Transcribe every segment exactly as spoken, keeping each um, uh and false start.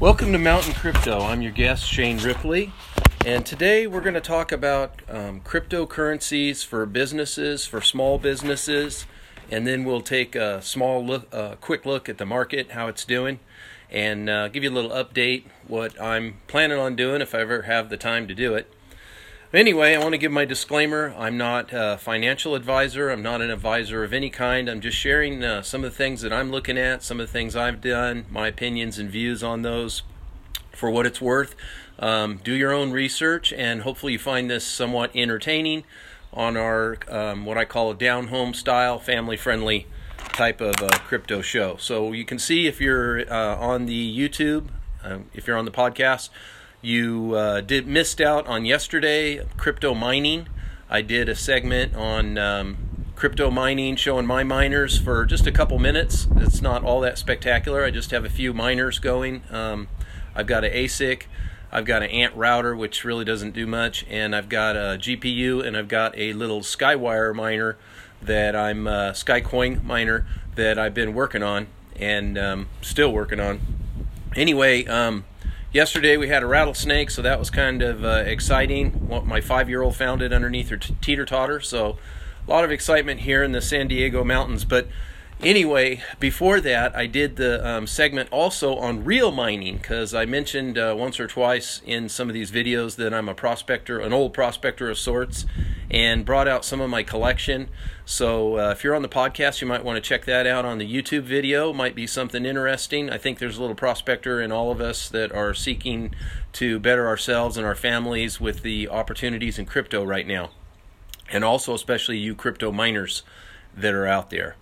Welcome to Mountain Crypto. I'm your guest, Shane Ripley, and today we're going to talk about um, cryptocurrencies for businesses, for small businesses, and then we'll take a small look, a quick look at the market, how it's doing, and uh, give you a little update what I'm planning on doing if I ever have the time to do it. Anyway, I want to give my disclaimer. I'm not a financial advisor. I'm not an advisor of any kind. I'm just sharing uh, some of the things that I'm looking at, some of the things I've done, my opinions and views on those for what it's worth. Um, do your own research, and hopefully you find this somewhat entertaining on our um, what I call a down-home style, family-friendly type of uh, crypto show. So you can see if you're uh, on the YouTube, um, if you're on the podcast, You uh, did missed out on yesterday, crypto mining. I did a segment on um, crypto mining, showing my miners for just a couple minutes. It's not all that spectacular. I just have a few miners going. Um, I've got an A S I C, I've got an Ant router, which really doesn't do much, and I've got a G P U, and I've got a little Skywire miner that I'm uh, Skycoin miner that I've been working on and um, still working on. Anyway. Um, Yesterday we had a rattlesnake, so that was kind of uh, exciting. Well, my five-year-old found it underneath her t- teeter-totter, so a lot of excitement here in the San Diego mountains. But anyway, before that, I did the um, segment also on real mining, because I mentioned uh, once or twice in some of these videos that I'm a prospector, an old prospector of sorts, and brought out some of my collection. So uh, if you're on the podcast, you might want to check that out on the YouTube video. Might be something interesting. I think there's a little prospector in all of us that are seeking to better ourselves and our families with the opportunities in crypto right now, and also especially you crypto miners that are out there.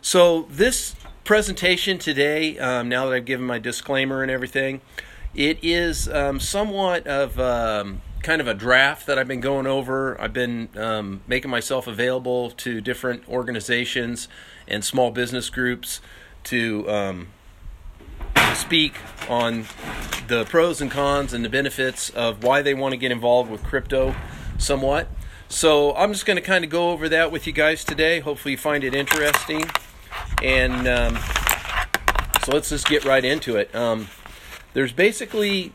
So this presentation today, um, now that I've given my disclaimer and everything, it is um, somewhat of um, kind of a draft that I've been going over. I've been um, making myself available to different organizations and small business groups to um, speak on the pros and cons and the benefits of why they want to get involved with crypto somewhat. So I'm just going to kind of go over that with you guys today. Hopefully you find it interesting. And um, so let's just get right into it. Um, there's basically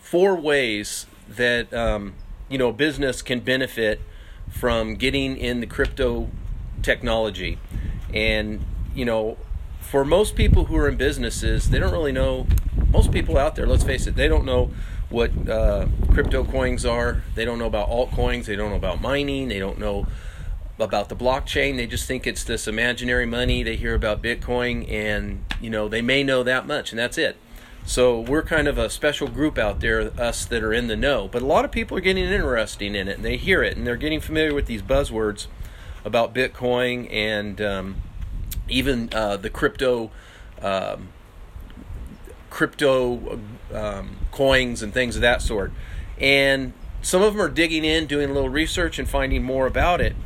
four ways that um, you know, business can benefit from getting in the crypto technology. And you know, for most people who are in businesses, they don't really know. Most people out there, let's face it, they don't know what uh, crypto coins are. They don't know about altcoins. They don't know about mining. They don't know about the blockchain. They just think it's this imaginary money. They hear about Bitcoin, and you know, they may know that much, and that's it. So we're kind of a special group out there, us that are in the know. But a lot of people are getting interested in it, and they hear it, and they're getting familiar with these buzzwords about Bitcoin and um, even uh, the crypto um, crypto um, coins and things of that sort. And some of them are digging in, doing a little research, and finding more about it.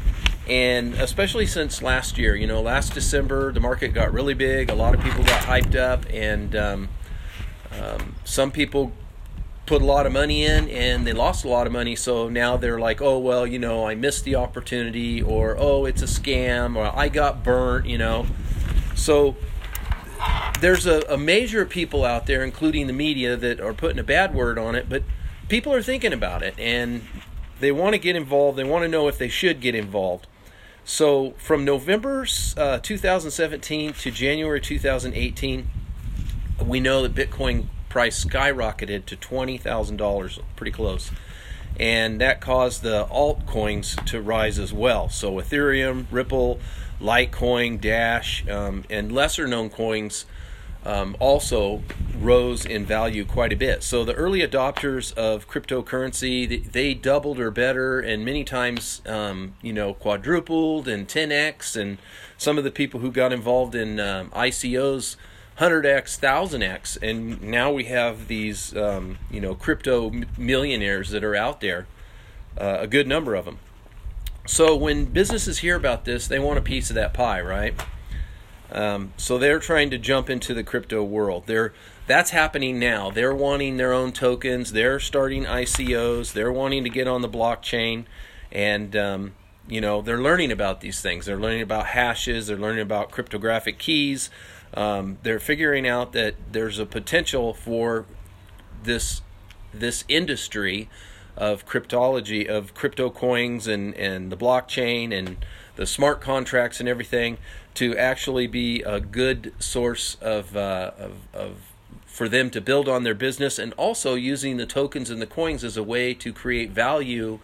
And especially since last year, you know, last December, the market got really big. A lot of people got hyped up, and um, um, some people put a lot of money in, and they lost a lot of money. So now they're like, oh, well, you know, I missed the opportunity, or, oh, it's a scam, or I got burnt, you know. So there's a, a measure of people out there, including the media, that are putting a bad word on it, but people are thinking about it, and they want to get involved. They want to know if they should get involved. So from November uh, two thousand seventeen to January two thousand eighteen, we know that Bitcoin price skyrocketed to twenty thousand dollars, pretty close. And that caused the altcoins to rise as well. So Ethereum, Ripple, Litecoin, Dash, um, and lesser-known coins um, also rose in value quite a bit. So the early adopters of cryptocurrency, they, they doubled or better, and many times, um, you know, quadrupled and ten x, and some of the people who got involved in um, I C Os, one hundred x, one thousand x, and now we have these, um, you know, crypto millionaires that are out there, uh, a good number of them. So when businesses hear about this, they want a piece of that pie, right? Um, so they're trying to jump into the crypto world. They're, that's happening now. They're wanting their own tokens. They're starting I C Os. They're wanting to get on the blockchain. And, um, you know, they're learning about these things. They're learning about hashes. They're learning about cryptographic keys. Um, they're figuring out that there's a potential for this this industry of cryptology, of crypto coins and, and the blockchain and the smart contracts and everything to actually be a good source of uh, of, of for them to build on their business, and also using the tokens and the coins as a way to create value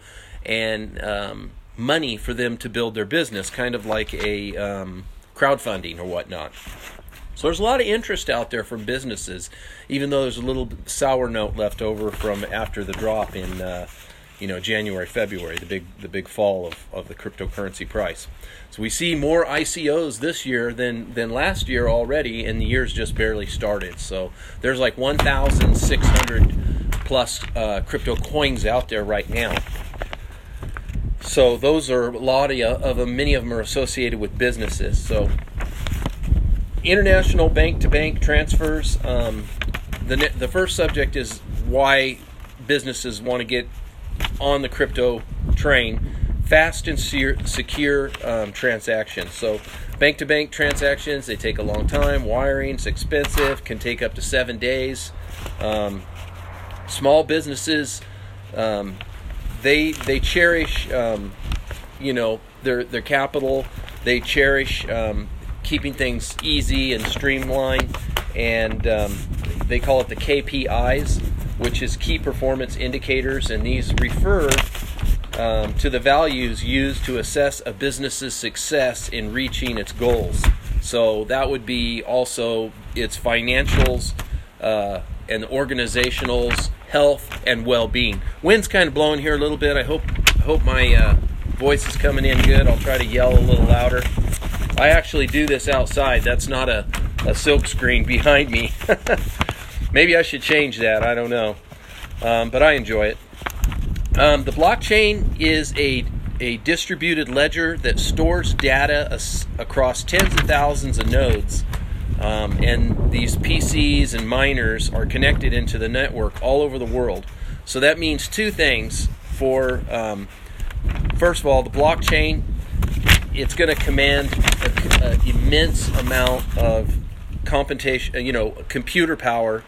and um, money for them to build their business, kind of like a um, crowdfunding or whatnot. So there's a lot of interest out there from businesses, even though there's a little sour note left over from after the drop in, uh, you know, January, February, the big the big fall of, of the cryptocurrency price. So we see more I C Os this year than, than last year already, and the year's just barely started. So there's like one thousand six hundred plus uh, crypto coins out there right now. So those are a lot of, of them, many of them are associated with businesses. So international bank-to-bank transfers. Um, the the first subject is why businesses want to get on the crypto train. Fast and se- secure um, transactions. So bank-to-bank transactions, they take a long time. Wiring's expensive, can take up to seven days. Um, small businesses, um, they they cherish, um, you know, their their capital. They cherish. Um, keeping things easy and streamlined, and um, they call it the K P Is, which is key performance indicators, and these refer um, to the values used to assess a business's success in reaching its goals. So that would be also its financials uh, and organizationals, health, and well-being. Wind's kind of blowing here a little bit. I hope, hope my uh, voice is coming in good. I'll try to yell a little louder. I actually do this outside. That's not a, a silk screen behind me. Maybe I should change that. I don't know. Um, but I enjoy it. Um, the blockchain is a, a distributed ledger that stores data as, across tens of thousands of nodes. Um, and these P Cs and miners are connected into the network all over the world. So that means two things. For um, first of all, the blockchain, it's going to command an immense amount of computation, you know, computer power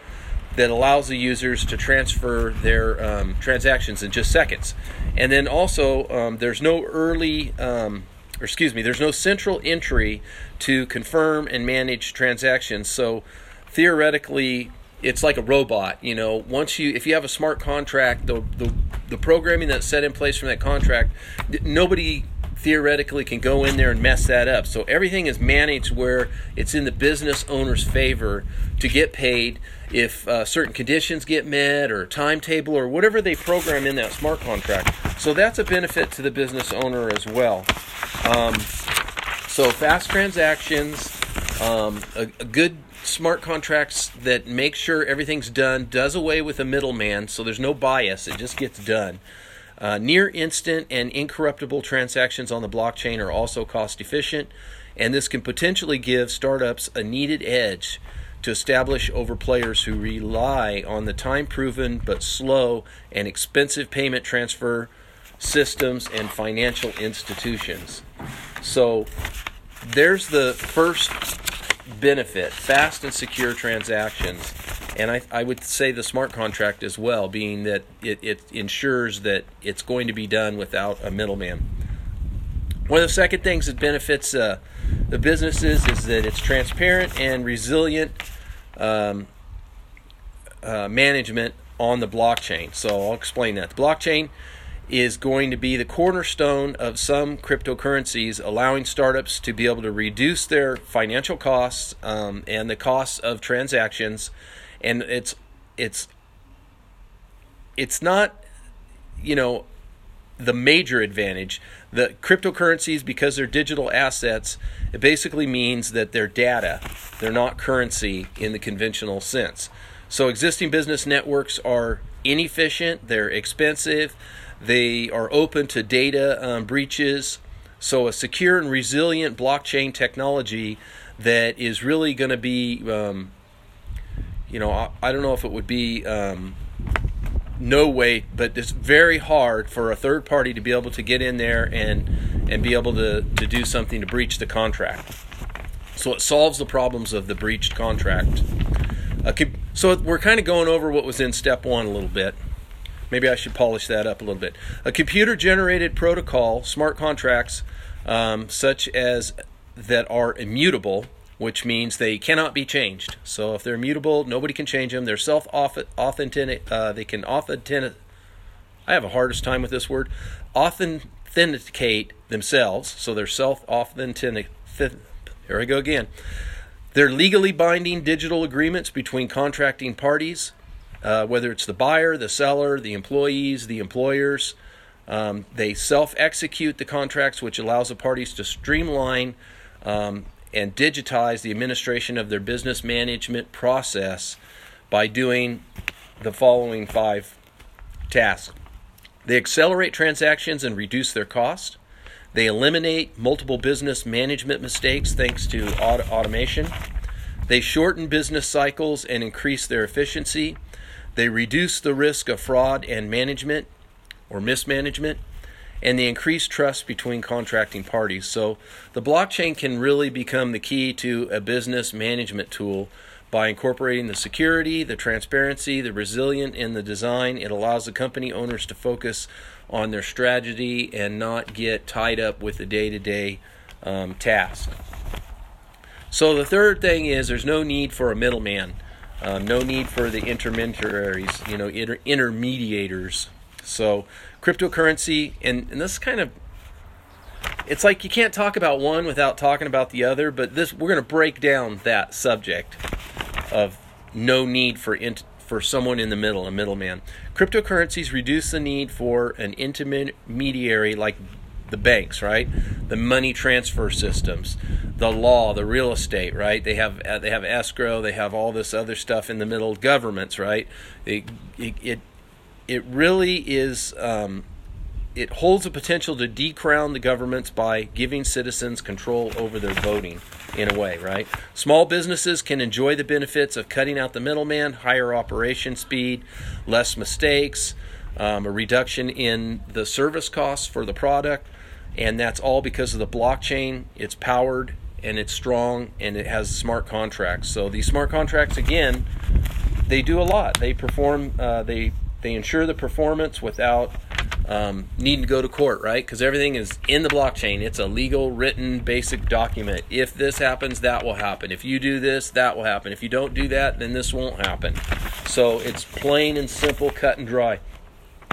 that allows the users to transfer their um, transactions in just seconds. And then also, um, there's no early, um, or excuse me, there's no central entry to confirm and manage transactions. So theoretically, it's like a robot. You know, once you, if you have a smart contract, the the, the programming that's set in place from that contract, nobody theoretically can go in there and mess that up. So everything is managed where it's in the business owner's favor to get paid if uh, certain conditions get met, or timetable, or whatever they program in that smart contract. So that's a benefit to the business owner as well. Um, so fast transactions, um, a, a good smart contracts that make sure everything's done, does away with a middleman, so there's no bias, it just gets done. Uh, near instant and incorruptible transactions on the blockchain are also cost efficient, and this can potentially give startups a needed edge to establish over players who rely on the time-proven but slow and expensive payment transfer systems and financial institutions. So there's the first benefit, fast and secure transactions. And I, I would say the smart contract as well, being that it, it ensures that it's going to be done without a middleman. One of the second things that benefits uh, the businesses is that it's transparent and resilient um, uh, management on the blockchain. So I'll explain that. The blockchain is going to be the cornerstone of some cryptocurrencies, allowing startups to be able to reduce their financial costs um, and the costs of transactions. And it's it's it's not, you know, the major advantage. The cryptocurrencies, because they're digital assets, it basically means that they're data. They're not currency in the conventional sense. So existing business networks are inefficient. They're expensive. They are open to data um, breaches. So a secure and resilient blockchain technology that is really going to be... Um, You know, I, I don't know if it would be um, no way, but it's very hard for a third party to be able to get in there and and be able to, to do something to breach the contract. So it solves the problems of the breached contract. Okay, so we're kind of going over what was in step one a little bit. Maybe I should polish that up a little bit. A computer-generated protocol, smart contracts, um, such as that are immutable, which means they cannot be changed. So if they're immutable, nobody can change them. They're self-authentic. Uh, they can authentic. I have a hardest time with this word. Authenticate themselves. So they're self-authentic. Here we go again. They're legally binding digital agreements between contracting parties, uh, whether it's the buyer, the seller, the employees, the employers. Um, they self-execute the contracts, which allows the parties to streamline um, and digitize the administration of their business management process by doing the following five tasks. They accelerate transactions and reduce their cost. They eliminate multiple business management mistakes thanks to auto automation. They shorten business cycles and increase their efficiency. They reduce the risk of fraud and management or mismanagement, and they increase trust between contracting parties. So the blockchain can really become the key to a business management tool by incorporating the security, the transparency, the resilience in the design. It allows the company owners to focus on their strategy and not get tied up with the day-to-day um, task. So the third thing is there's no need for a middleman, uh, no need for the intermediaries, you know, inter intermediators. So cryptocurrency, and, and this kind of, it's like you can't talk about one without talking about the other, but this, we're going to break down that subject of no need for int for someone in the middle, a middleman. Cryptocurrencies reduce the need for an intermediary like the banks, right? The money transfer systems, the law, the real estate, right? They have they have escrow, they have all this other stuff in the middle. Governments, right? It it it really is. Um, it holds the potential to decrown the governments by giving citizens control over their voting. In a way, right? Small businesses can enjoy the benefits of cutting out the middleman, higher operation speed, less mistakes, um, a reduction in the service costs for the product, and that's all because of the blockchain. It's powered and it's strong and it has smart contracts. So these smart contracts, again, they do a lot. They perform, uh, they they ensure the performance without um, needing to go to court, right? Because everything is in the blockchain. It's a legal, written, basic document. If this happens, that will happen. If you do this, that will happen. If you don't do that, then this won't happen. So it's plain and simple, cut and dry.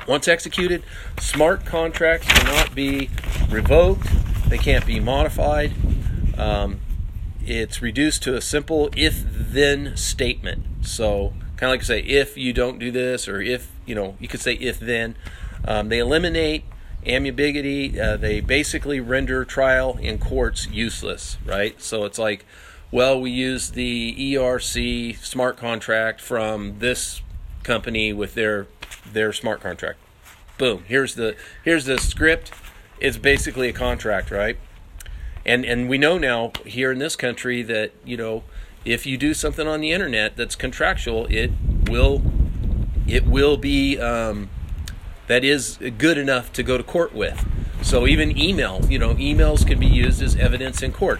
Once executed, smart contracts cannot be revoked. They can't be modified. Um, it's reduced to a simple if-then statement. So kind of like you say, if you don't do this, or if, you know, you could say if-then. Um, they eliminate ambiguity. Uh, they basically render trial in courts useless, right? So it's like, well, we use the E R C smart contract from this company with their their smart contract. Boom. Here's the here's the script. It's basically a contract, right? And and we know now here in this country that, you know, if you do something on the internet that's contractual, it will it will be. Um, that is good enough to go to court with. So even email, you know, emails can be used as evidence in court.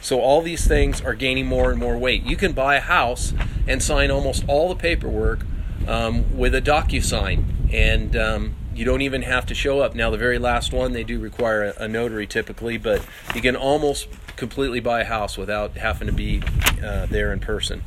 So all these things are gaining more and more weight. You can buy a house and sign almost all the paperwork um, with a DocuSign, and um, you don't even have to show up. Now the very last one, they do require a, a notary typically, but you can almost completely buy a house without having to be uh, there in person.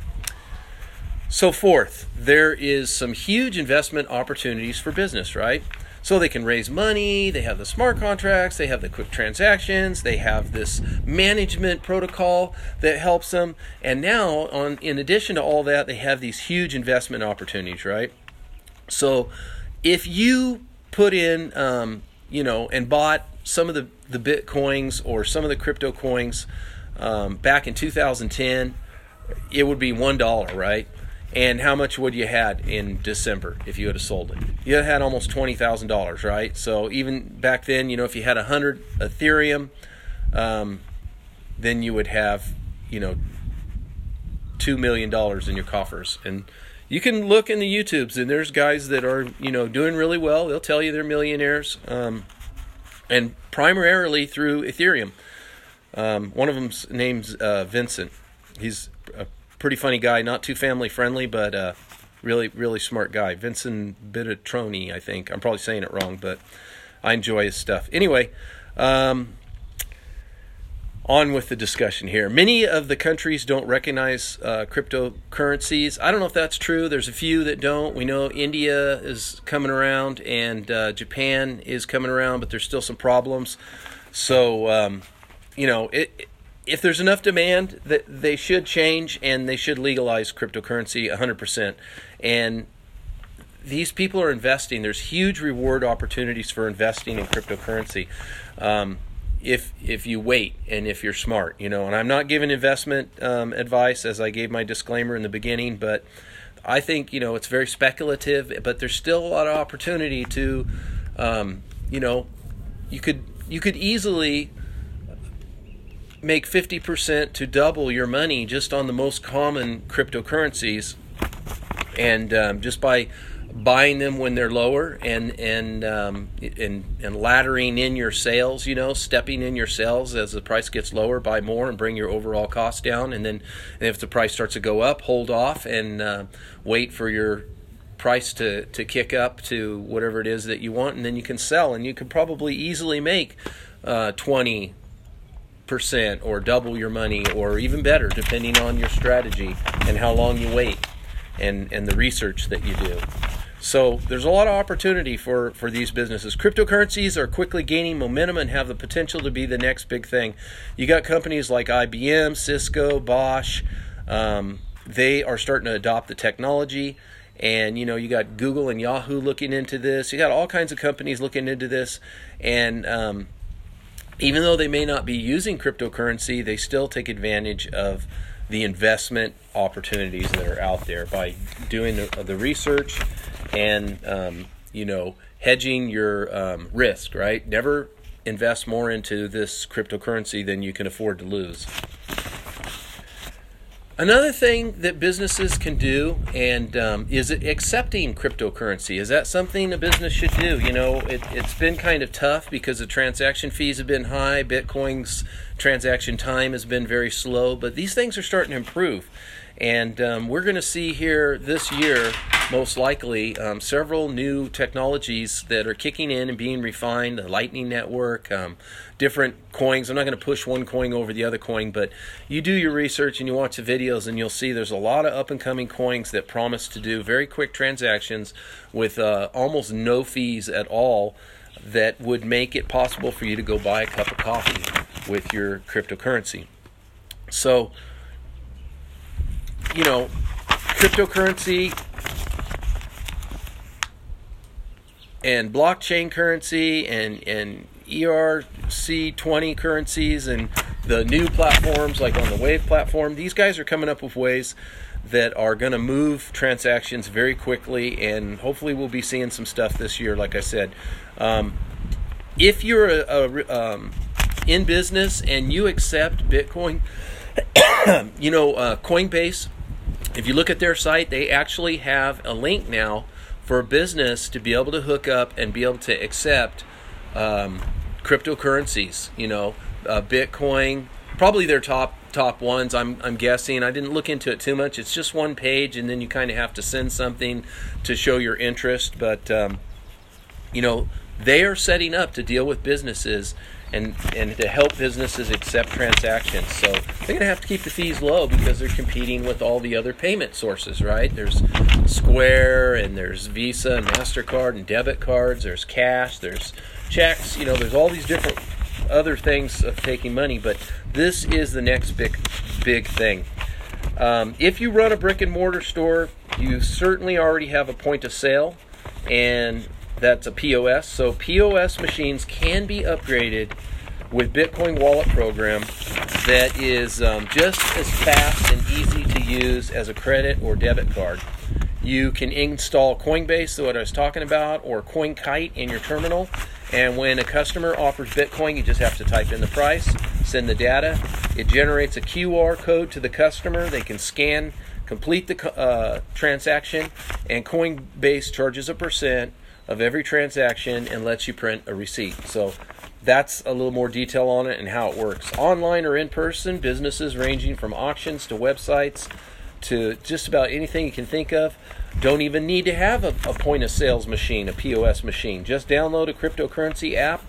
So forth, there is some huge investment opportunities for business, right? So they can raise money, they have the smart contracts, they have the quick transactions, they have this management protocol that helps them. And now, on in addition to all that, they have these huge investment opportunities, right? So if you put in, um, you know, and bought some of the, the Bitcoins or some of the crypto coins um, back in two thousand ten, it would be one dollar, right? And how much would you had in December if you had sold it? You had almost twenty thousand dollars, right? So even back then, you know, if you had one hundred Ethereum, um, then you would have, you know, two million dollars in your coffers. And you can look in the YouTubes, and there's guys that are, you know, doing really well. They'll tell you they're millionaires, um, and primarily through Ethereum. Um, one of them's name's uh, Vincent. He's a pretty funny guy, not too family friendly, but uh, really, really smart guy. Vincent Bitatroni, I think. I'm probably saying it wrong, but I enjoy his stuff. Anyway, um, on with the discussion here. Many of the countries don't recognize uh, cryptocurrencies. I don't know if that's true. There's a few that don't. We know India is coming around and uh, Japan is coming around, but there's still some problems. So, um, you know, it, if there's enough demand, that they should change and they should legalize cryptocurrency one hundred percent. And these people are investing. There's huge reward opportunities for investing in cryptocurrency um, if if you wait and if you're smart, you know. And I'm not giving investment um, advice, as I gave my disclaimer in the beginning, but I think, you know, it's very speculative, but there's still a lot of opportunity to, um, you know, you could you could easily make fifty percent to double your money just on the most common cryptocurrencies, and um, just by buying them when they're lower and and um, and and laddering in your sales, you know, stepping in your sales as the price gets lower, buy more and bring your overall cost down, and then and if the price starts to go up, hold off and uh, wait for your price to, to kick up to whatever it is that you want, and then you can sell, and you can probably easily make uh, twenty percent or double your money, or even better, depending on your strategy and how long you wait and, and the research that you do. So there's a lot of opportunity for, for these businesses. Cryptocurrencies are quickly gaining momentum and have the potential to be the next big thing. You got companies like I B M, Cisco, Bosch. Um, they are starting to adopt the technology. And, you know, you got Google and Yahoo looking into this. You got all kinds of companies looking into this. And um, even though they may not be using cryptocurrency, they still take advantage of the investment opportunities that are out there by doing the, the research and, um, you know, hedging your um, risk, right? Never invest more into this cryptocurrency than you can afford to lose. Another thing that businesses can do and um, is accepting cryptocurrency. Is that something a business should do? You know, it, it's been kind of tough because the transaction fees have been high. Bitcoin's transaction time has been very slow, but these things are starting to improve. And um, we're going to see here this year, most likely, um, several new technologies that are kicking in and being refined, the Lightning Network, um, different coins. I'm not going to push one coin over the other coin, but you do your research and you watch the videos and you'll see there's a lot of up-and-coming coins that promise to do very quick transactions with uh, almost no fees at all that would make it possible for you to go buy a cup of coffee with your cryptocurrency. So, you know, cryptocurrency and blockchain currency and, and E R C twenty currencies and the new platforms like on the Wave platform, these guys are coming up with ways that are going to move transactions very quickly, and hopefully we'll be seeing some stuff this year, like I said. Um, if you're a, a, um, in business and you accept Bitcoin, you know, uh, Coinbase, if you look at their site, they actually have a link now for a business to be able to hook up and be able to accept um, cryptocurrencies, you know, uh, Bitcoin, probably their top top ones, I'm I'm guessing. I didn't look into it too much. It's just one page, and then you kind of have to send something to show your interest. But, um, you know, they are setting up to deal with businesses and and to help businesses accept transactions. So they're going to have to keep the fees low because they're competing with all the other payment sources, right? There's Square, and there's Visa and MasterCard and debit cards. There's cash, there's checks. You know, there's all these different other things of taking money, but this is the next big, big thing. Um, if you run a brick-and-mortar store, you certainly already have a point of sale, and that's a P O S. So P O S machines can be upgraded with Bitcoin wallet program that is um, just as fast and easy to use as a credit or debit card. You can install Coinbase, what I was talking about, or CoinKite in your terminal. And when a customer offers Bitcoin, you just have to type in the price, send the data. It generates a Q R code to the customer. They can scan, complete the uh, transaction, and Coinbase charges a percent of every transaction and lets you print a receipt. So That's a little more detail on it and how it works. Online or in person, businesses ranging from auctions to websites to just about anything you can think of don't even need to have a, a point of sales machine, a P O S machine. Just download a cryptocurrency app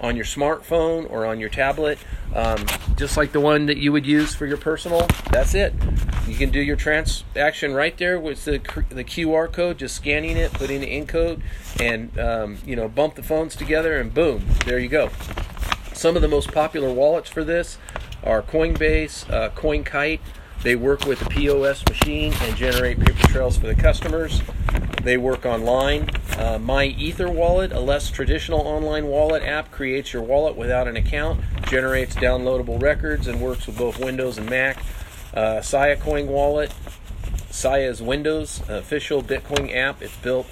on your smartphone or on your tablet, um, just like the one that you would use for your personal. That's it. You can do your transaction right there with the the Q R code, just scanning it, put in the encode, and um, you know, bump the phones together, and boom, there you go. Some of the most popular wallets for this are Coinbase, uh, CoinKite. They work with a P O S machine and generate paper trails for the customers. They work online. Uh, MyEther Wallet, a less traditional online wallet app, creates your wallet without an account, generates downloadable records, and works with both Windows and Mac. Uh, Sia Coin Wallet, Sia's Windows, official Bitcoin app. It's built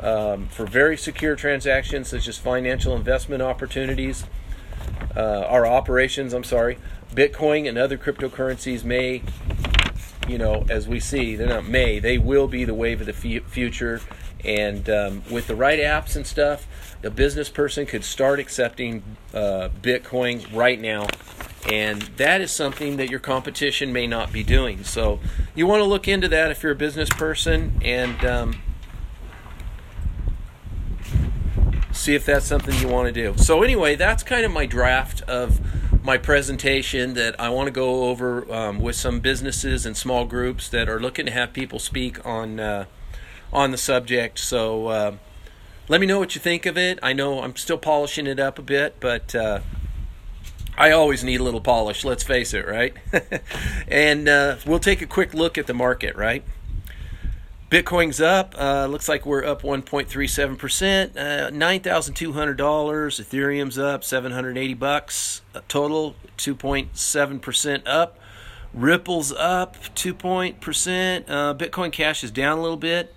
um, for very secure transactions such as financial investment opportunities, uh, or operations, I'm sorry. Bitcoin and other cryptocurrencies may, you know, as we see, they're not may, they will be the wave of the future. And um, with the right apps and stuff, a business person could start accepting uh, Bitcoin right now. And that is something that your competition may not be doing. So you want to look into that if you're a business person and um, see if that's something you want to do. So anyway, that's kind of my draft of my presentation that I want to go over um, with some businesses and small groups that are looking to have people speak on uh, on the subject. So uh, let me know what you think of it. I know I'm still polishing it up a bit, but uh, I always need a little polish, let's face it, right? And uh, we'll take a quick look at the market, right? Bitcoin's up. Uh, looks like we're up one point three seven percent, uh, nine thousand two hundred dollars. Ethereum's up seven hundred eighty bucks total, two point seven percent up. Ripple's up two percent. Uh, Bitcoin Cash is down a little bit.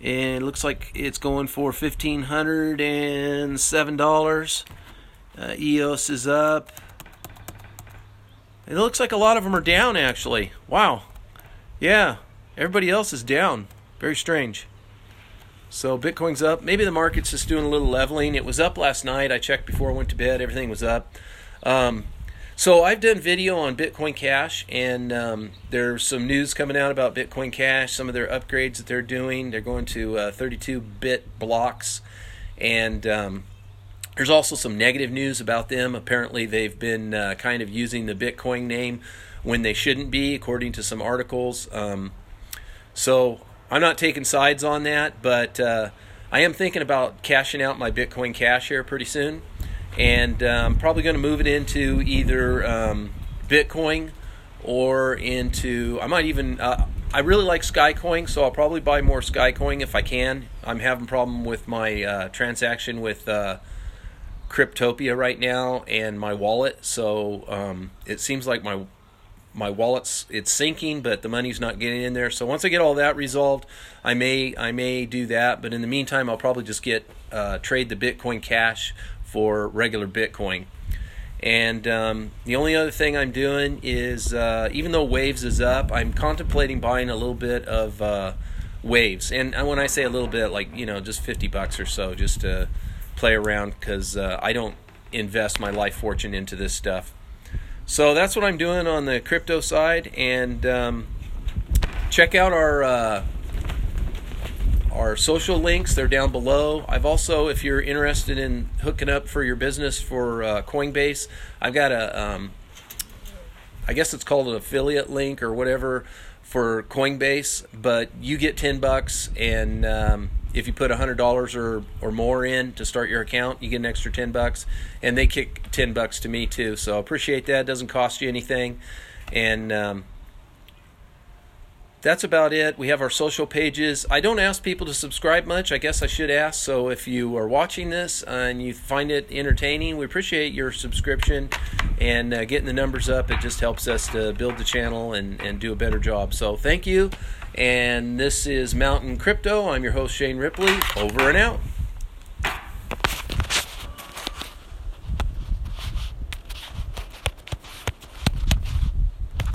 And it looks like it's going for one thousand five hundred seven dollars. Uh, E O S is up. It looks like a lot of them are down, actually. Wow. Yeah. Everybody else is down. Very strange. So Bitcoin's up. Maybe the market's just doing a little leveling. It was up last night. I checked before I went to bed. Everything was up. Um, so I've done video on Bitcoin Cash, and um, there's some news coming out about Bitcoin Cash, some of their upgrades that they're doing. They're going to uh, thirty-two bit blocks. And um, there's also some negative news about them. Apparently they've been uh, kind of using the Bitcoin name when they shouldn't be, according to some articles. Um So I'm not taking sides on that, but uh, I am thinking about cashing out my Bitcoin Cash here pretty soon. And I'm um, probably going to move it into either um, Bitcoin or into, I might even, uh, I really like Skycoin, so I'll probably buy more Skycoin if I can. I'm having a problem with my uh, transaction with uh, Cryptopia right now and my wallet. So um, it seems like my My wallet's it's sinking, but the money's not getting in there. So once I get all that resolved, I may I may do that. But in the meantime, I'll probably just get uh, trade the Bitcoin Cash for regular Bitcoin. And um, the only other thing I'm doing is uh, even though Waves is up, I'm contemplating buying a little bit of uh, Waves. And when I say a little bit, like, you know, just fifty bucks or so, just to play around, because uh, I don't invest my life fortune into this stuff. So that's what I'm doing on the crypto side, and um, check out our uh, our social links. They're down below. I've also, if you're interested in hooking up for your business for uh, Coinbase, I've got a, um, I guess it's called an affiliate link or whatever for Coinbase, but you get ten bucks, and um, if you put one hundred dollars or, or more in to start your account, you get an extra ten bucks, and they kick ten bucks to me too. So I appreciate that. It doesn't cost you anything. And um, that's about it. We have our social pages. I don't ask people to subscribe much. I guess I should ask. So if you are watching this and you find it entertaining, we appreciate your subscription and uh, getting the numbers up. It just helps us to build the channel and, and do a better job. So thank you. And this is Mountain Crypto. I'm your host, Shane Ripley. Over and out.